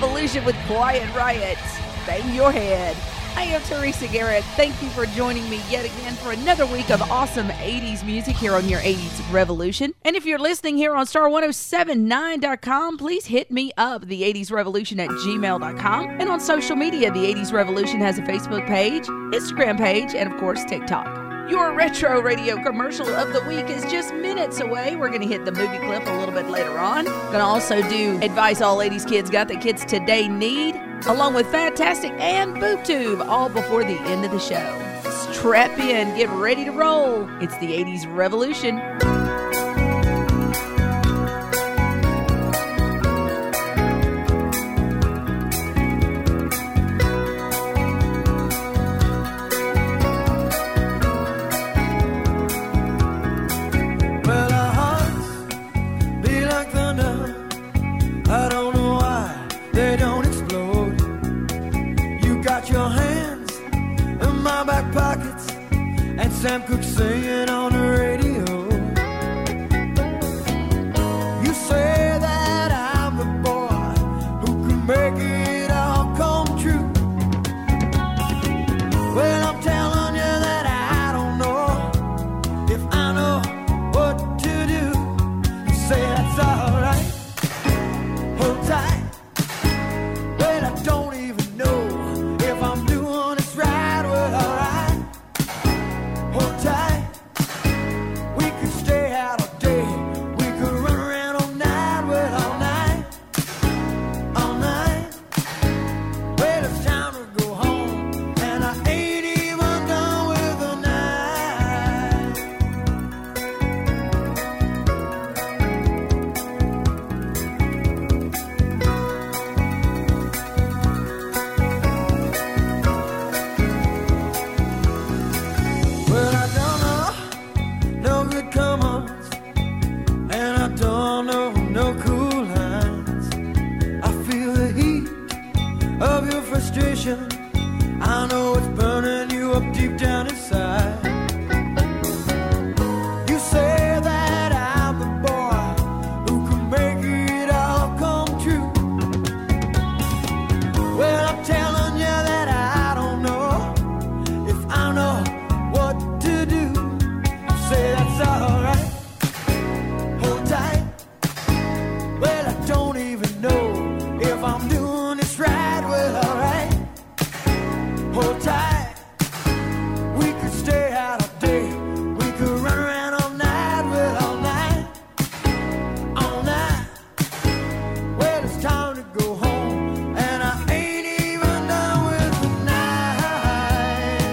Revolution with Quiet Riot. Bang your head. I am Teresa Garrett. Thank you for joining me yet again for another week of awesome 80s music here on your 80s Revolution. And if you're listening here on star1079.com, please hit me up, the 80s Revolution at gmail.com. And on social media, the 80s Revolution has a Facebook page, Instagram page, and of course, TikTok. Your retro radio commercial of the week is just minutes away. We're going to hit the movie clip a little bit later on. Going to also do advice all 80s kids got that kids today need, along with Fantastic and BoopTube, all before the end of the show. Strap in, get ready to roll. It's the 80s Revolution. Sam Cooke singing on the radio. You say that I'm the boy who can make it all come true. Well, I'm telling you that I don't know if I know what to do. You say that's alright, hold tight. Well, I don't even know if I'm doing this right. Well, alright, I know it's burning you up deep down inside. You say that I'm the boy who can make it all come true. Well, I'm telling you that I don't know if I know what to do. You say that's alright, hold tight. Well, I don't even know if I'm doing this right. Well, alright, hold tight. We could stay out all day. We could run around all night. Well, all night, all night. Well, it's time to go home, and I ain't even done with the night.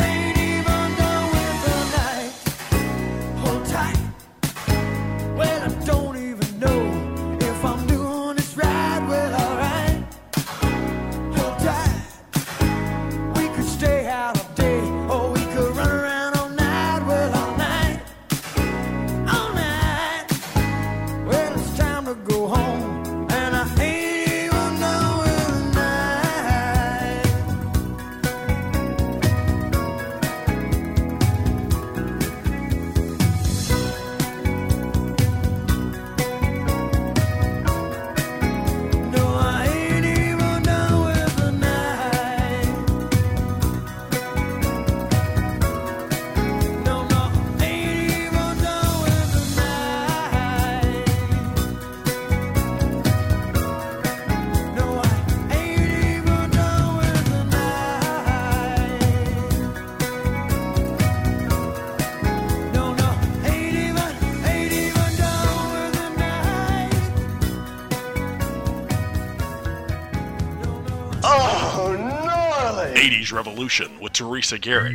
Ain't even done with the night. Hold tight. Well, I don't even know if I'm doing this right. Well, alright, hold tight. We could stay out all day, or we could run around all night. Well, all night, all night. Well, it's time to go home, and I ain't even done with the night. No, I ain't even done with the night. No, no, I ain't even done with the night. No, I ain't even done with the night. No, no, ain't even done with the night. Oh, gnarly! 80s Revolution with Teresa Garrett.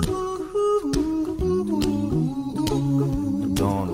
Don't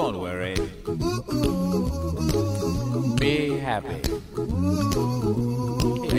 Don't worry, be happy. I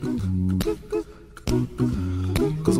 'Cause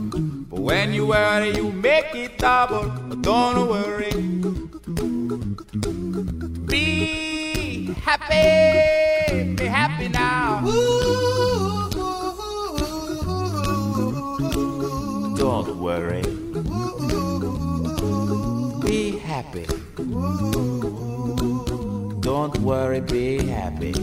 but when you worry you make it double. Don't worry, be happy. Be happy now. Don't worry, be happy. Don't worry, be happy.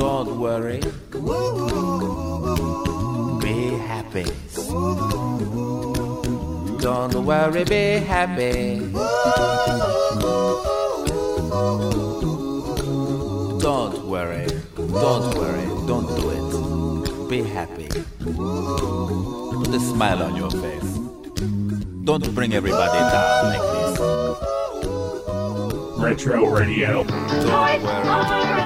Don't worry, be happy. Don't worry, be happy. Don't worry, don't worry, don't do it. Be happy. Put a smile on your face. Don't bring everybody down like this. Retro Radio. Don't worry.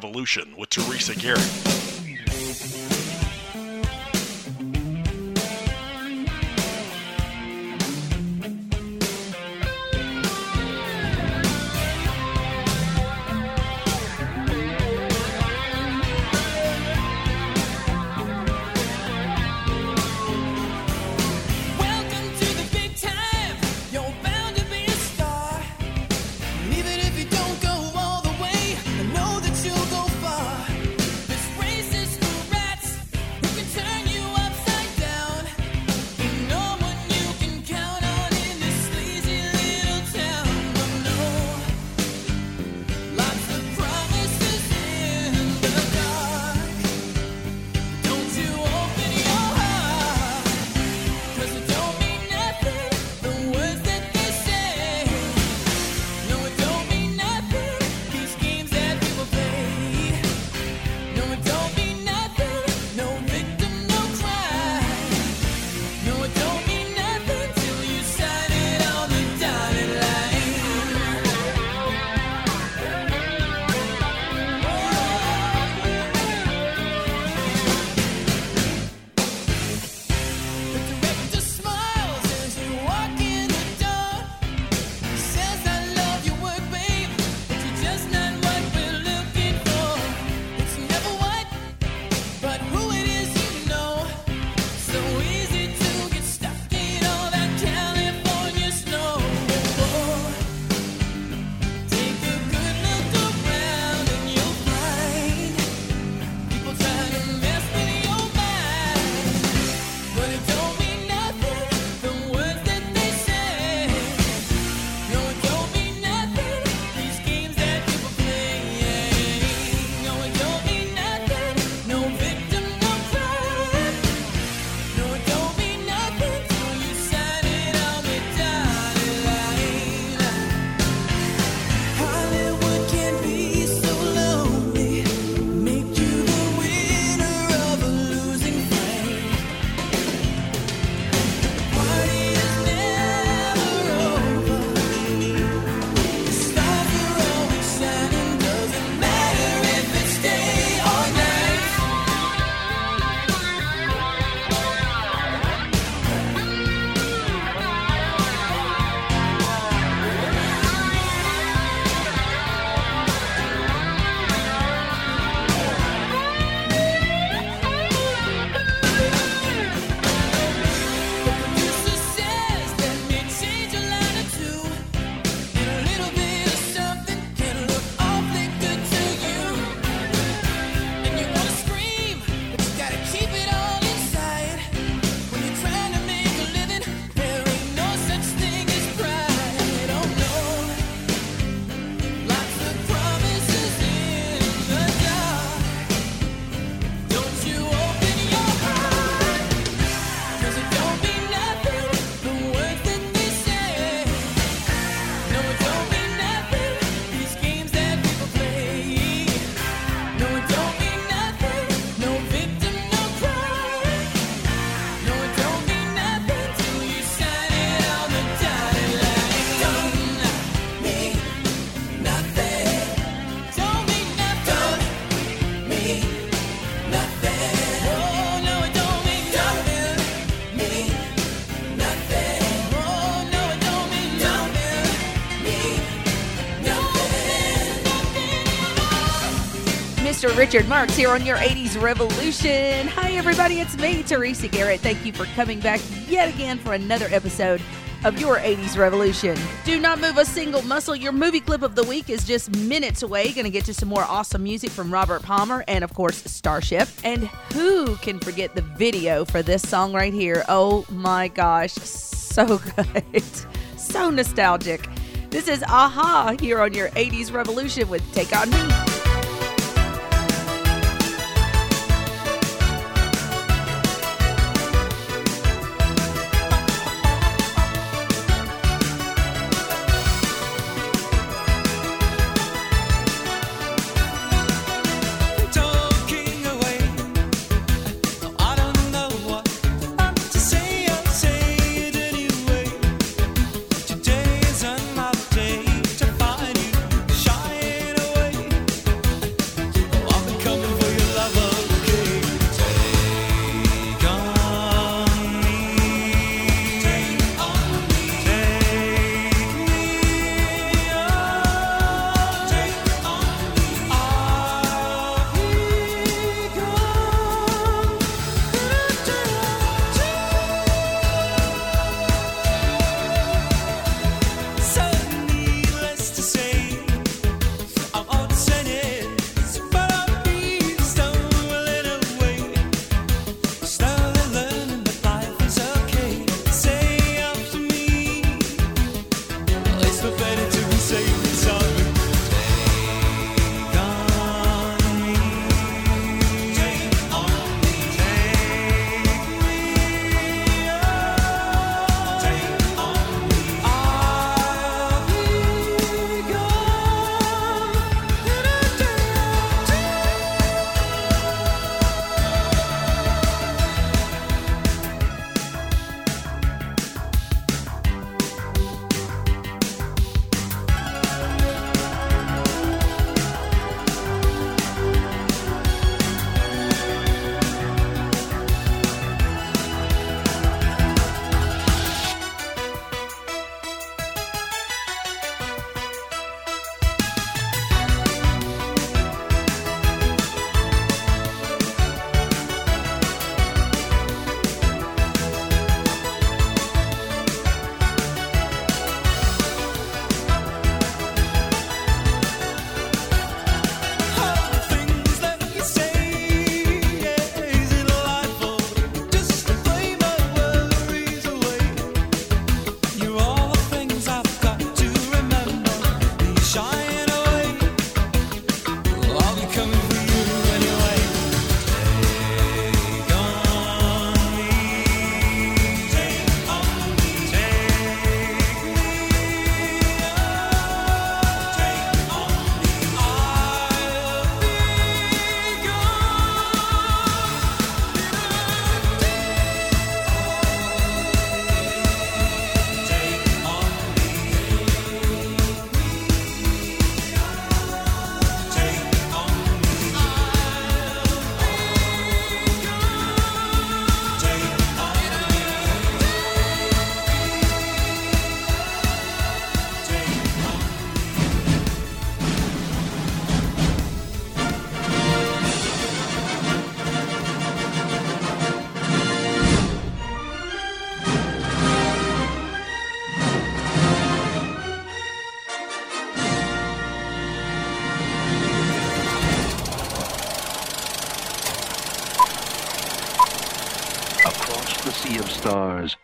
Revolution with Teresa Garrett. Rain Mr. Richard Marks here on your 80s Revolution. Hi, everybody. It's me, Teresa Garrett. Thank you for coming back yet again for another episode of your 80s Revolution. Do not move a single muscle. Your movie clip of the week is just minutes away. Going to get you some more awesome music from Robert Palmer and, of course, Starship. And who can forget the video for this song right here? Oh, my gosh. So good. So nostalgic. This is A-Ha here on your 80s Revolution with Take On Me.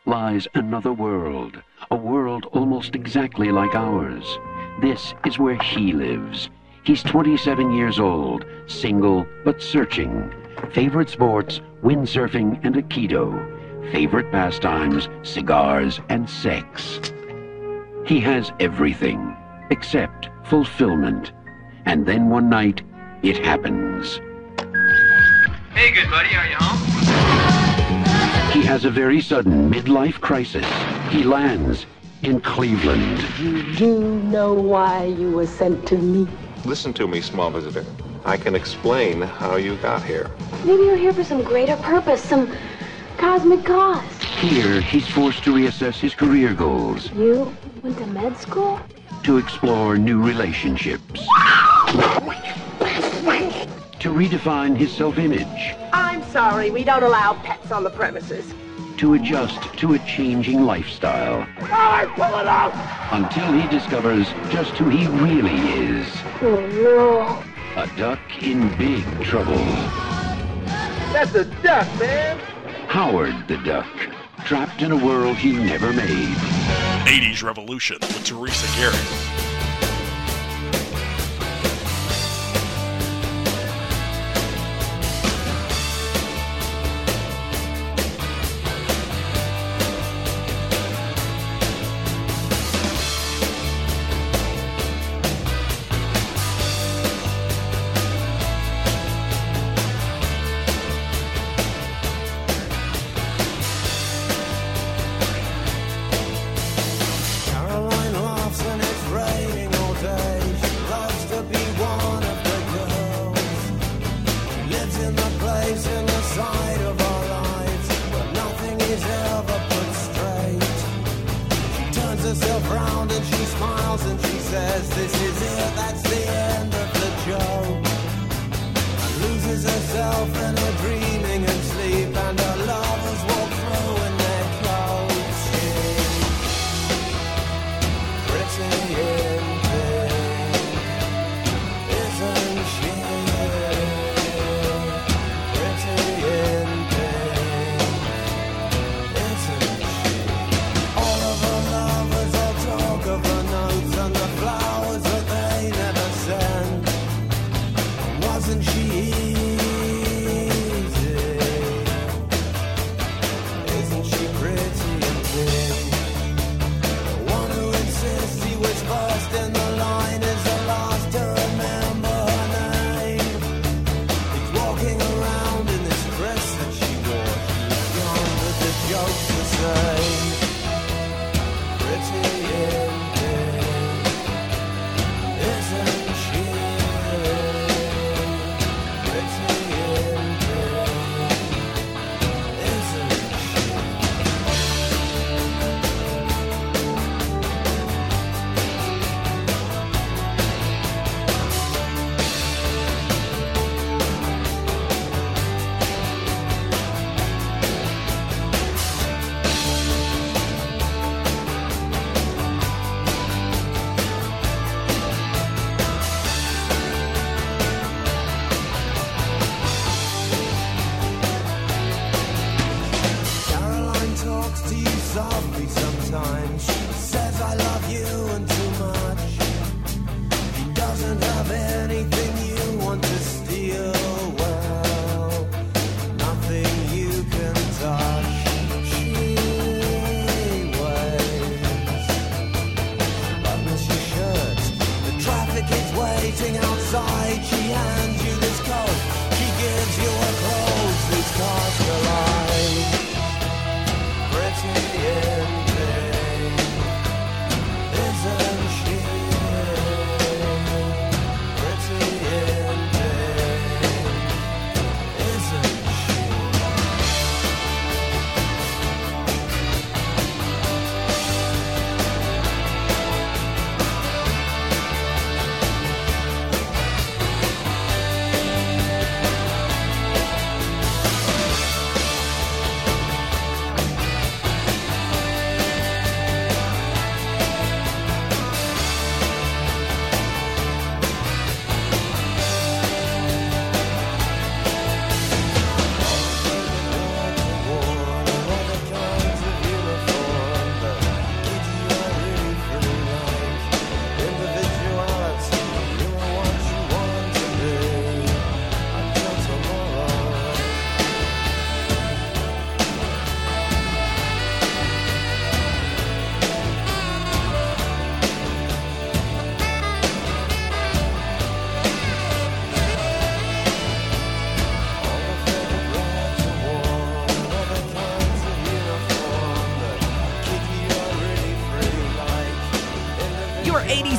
Lies another world, a world almost exactly like ours. This is where he lives. He's 27 years old, single but searching. Favorite sports, windsurfing and aikido. Favorite pastimes, cigars and sex. He has everything except fulfillment. And then one night, it happens. Hey, good buddy, are you home? He has a very sudden midlife crisis. He lands in Cleveland. You do know why you were sent to me. Listen to me, small visitor. I can explain how you got here. Maybe you're here for some greater purpose, some cosmic cause. Here, he's forced to reassess his career goals. You went to med school? To explore new relationships. to redefine his self-image. I'm sorry, we don't allow pets on the premises. To adjust to a changing lifestyle. All right, pull it out! Until he discovers just who he really is. Oh, no. A duck in big trouble. That's a duck, man! Howard the Duck, trapped in a world he never made. 80s Revolution with Teresa Garrett.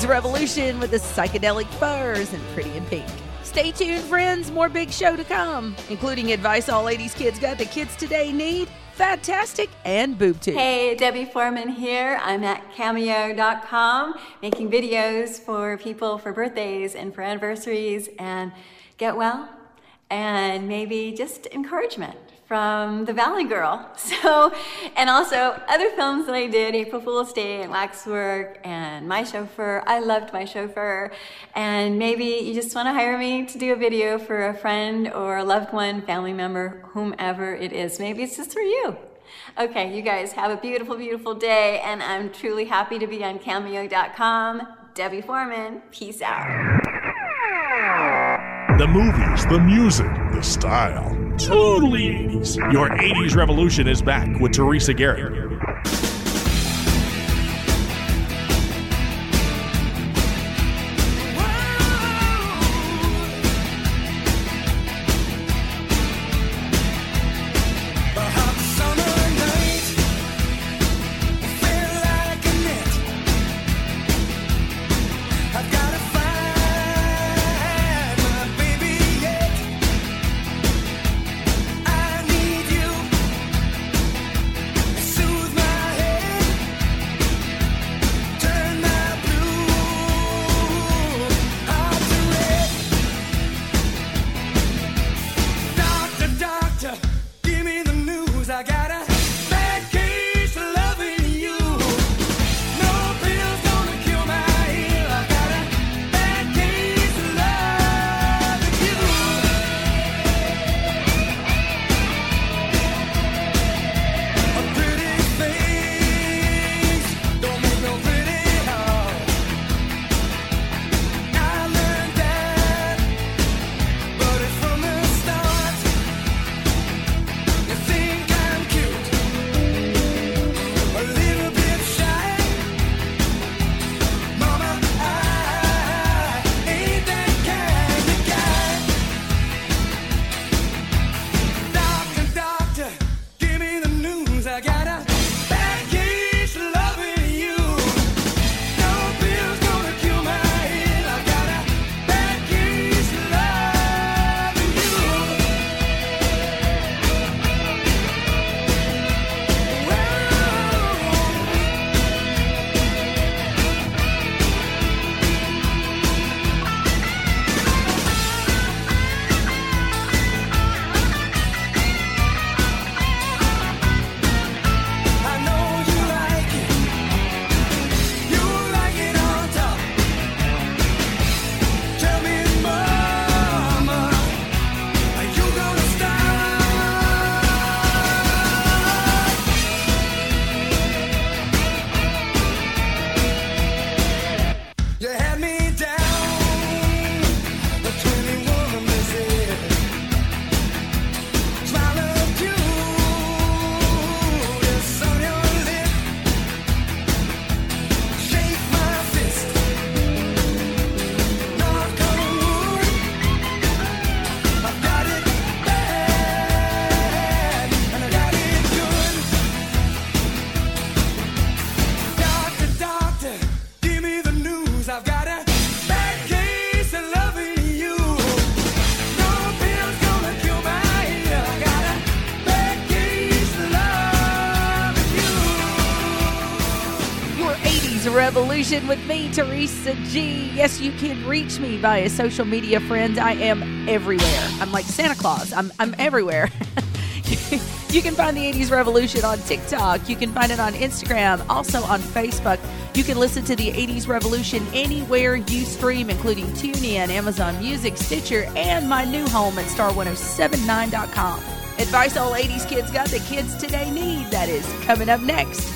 Revolution with the psychedelic furs and Pretty in Pink. Stay tuned, friends. More big show to come, including advice all 80s kids got that kids today need, Fantastic, and BoopTube. Hey, Debbie Foreman here. I'm at Cameo.com making videos for people for birthdays and for anniversaries. And get well, and maybe just encouragement from the Valley Girl. So, and also other films that I did, April Fool's Day and Waxwork and My Chauffeur. I loved My Chauffeur. And maybe you just want to hire me to do a video for a friend or a loved one, family member, whomever it is. Maybe it's just for you. Okay, you guys have a beautiful, beautiful day, and I'm truly happy to be on Cameo.com. Debbie Foreman, peace out. The movies, the music, the style. Totally 80s. Your 80s Revolution is back with Teresa Garrett. With me, Teresa G. Yes, you can reach me via social media, friends. I am everywhere. I'm like Santa Claus. I'm everywhere. You can find the 80s Revolution on TikTok. You can find it on Instagram, also on Facebook. You can listen to the 80s Revolution anywhere you stream, including TuneIn, Amazon Music, Stitcher, and my new home at star1079.com. Advice all 80s kids got that kids today need. That is coming up next.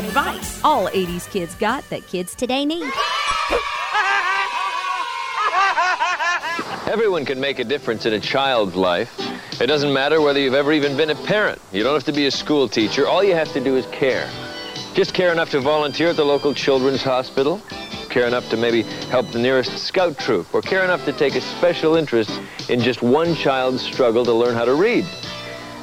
advice all 80s kids got that kids today need. Everyone can make a difference in a child's life. It doesn't matter whether you've ever even been a parent. You don't have to be a school teacher. All you have to do is care. Just care enough to volunteer at the local children's hospital, care enough to maybe help the nearest scout troop, or care enough to take a special interest in just one child's struggle to learn how to read.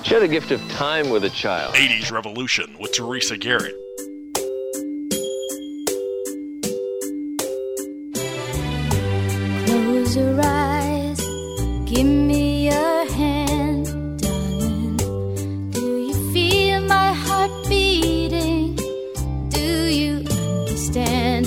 Share the gift of time with a child. 80s Revolution with Teresa Garrett. Close your eyes, give me your hand, darling. Do you feel my heart beating? Do you understand?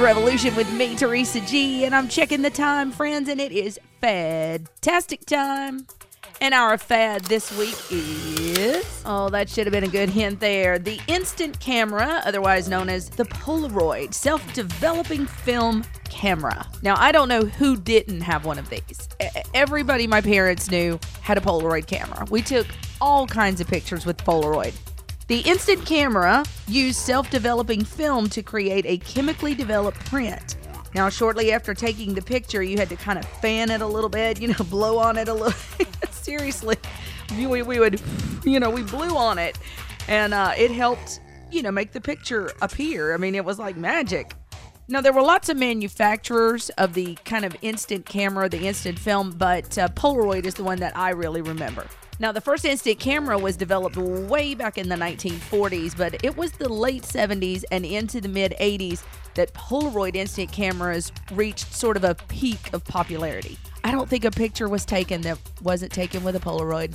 Revolution with me, Teresa G, and I'm checking the time, friends, and it is fantastic time. And our fad this week is, oh, that should have been a good hint there, the instant camera, otherwise known as the Polaroid self-developing film camera. Now, I don't know who didn't have one of these. Everybody my parents knew had a Polaroid camera. We took all kinds of pictures with Polaroid. The instant camera used self-developing film to create a chemically developed print. Now, shortly after taking the picture, you had to kind of fan it a little bit, blow on it a little. Seriously, we would, we blew on it, and it helped, make the picture appear. I mean, it was like magic. Now, there were lots of manufacturers of the kind of instant camera, the instant film, but Polaroid is the one that I really remember. Now, the first instant camera was developed way back in the 1940s, but it was the late 70s and into the mid-80s that Polaroid instant cameras reached sort of a peak of popularity. I don't think a picture was taken that wasn't taken with a Polaroid.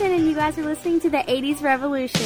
And you guys are listening to the 80s Revolution.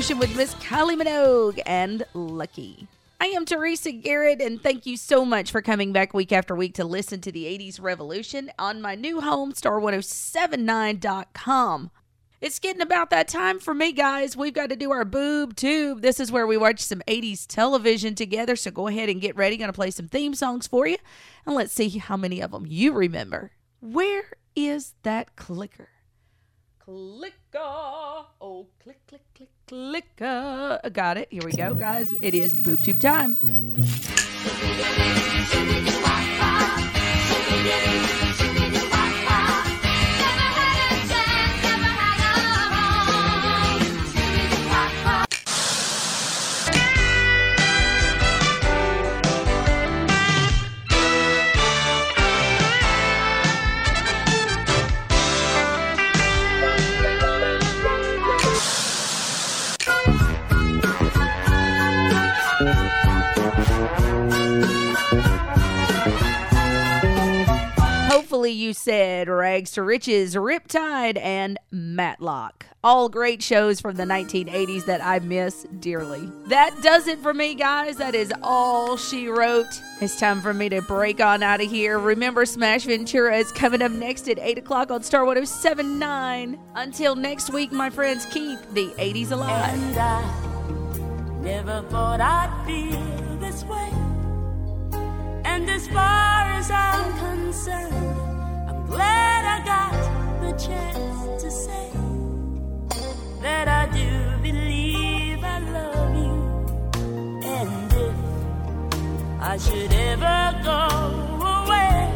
Revolution with Miss Kylie Minogue and Lucky. I am Teresa Garrett, and thank you so much for coming back week after week to listen to the 80s Revolution on my new home, star1079.com. It's getting about that time for me, guys. We've got to do our BoopTube. This is where we watch some 80s television together, so go ahead and get ready. Going to play some theme songs for you, and let's see how many of them you remember. Where is that clicker? Clicker. Oh, click, click, click, clicker. Got it. Here we go, guys. It is BoopTube time. Hopefully you said Rags to Riches, Riptide, and Matlock. All great shows from the 1980s that I miss dearly. That does it for me, guys. That is all she wrote. It's time for me to break on out of here. Remember, Smash Ventura is coming up next at 8 o'clock on Star 1079. Until next week, my friends, keep the 80s alive. And I never thought I'd feel this way. And as far as I'm concerned, I'm glad I got the chance to say that I do believe I love you. And if I should ever go away,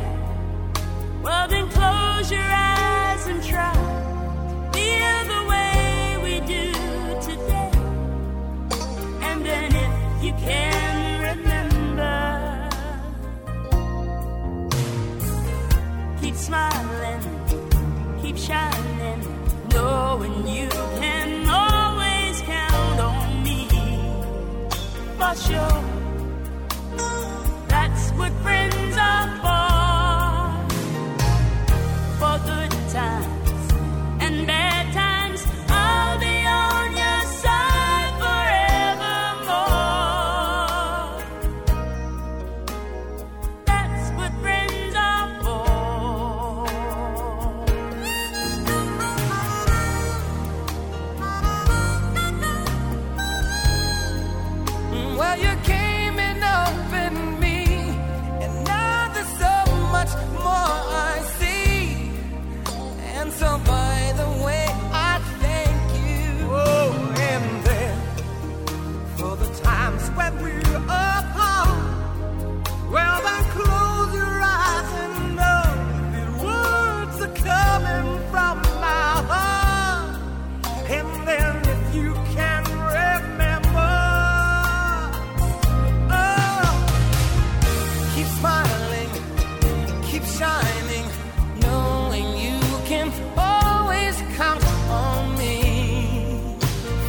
well then close your eyes and try to feel the way we do today. And then if you can remember, keep smiling, keep shining, knowing you can always count on me. For sure, that's what friends are for. For good times and bad times, I'll be on your side forevermore. That's what friends.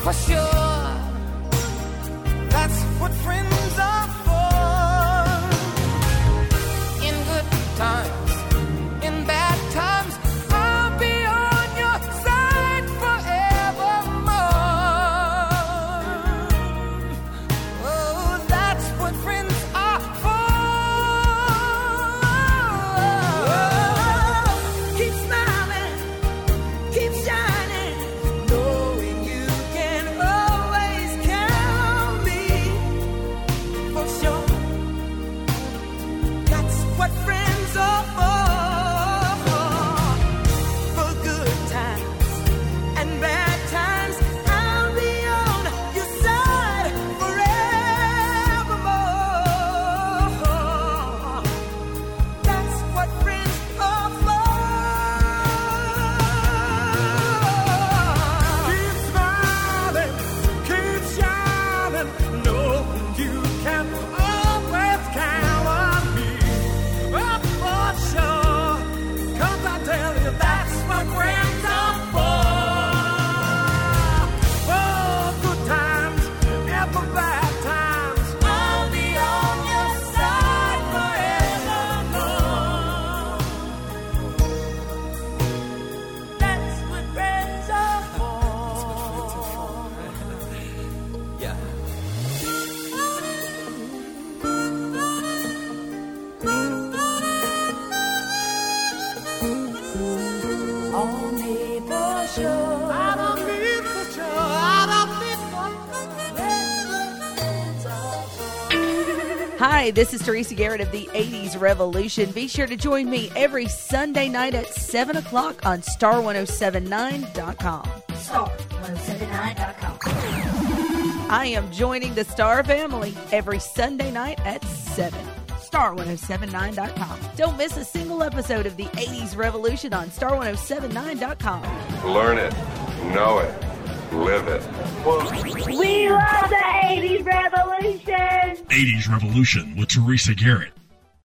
For sure, that's what friends are for. In good times, in bad times, I'll be on your side forevermore. Oh, that's what friends are for. Hi, this is Teresa Garrett of the 80s Revolution. Be sure to join me every Sunday night at 7 o'clock on star1079.com. Star1079.com. I am joining the Star family every Sunday night at 7. Star1079.com. Don't miss a single episode of the 80s Revolution on star1079.com. Learn it. Know it. Live it. We love the 80s Revolution! 80s Revolution with Teresa Garrett.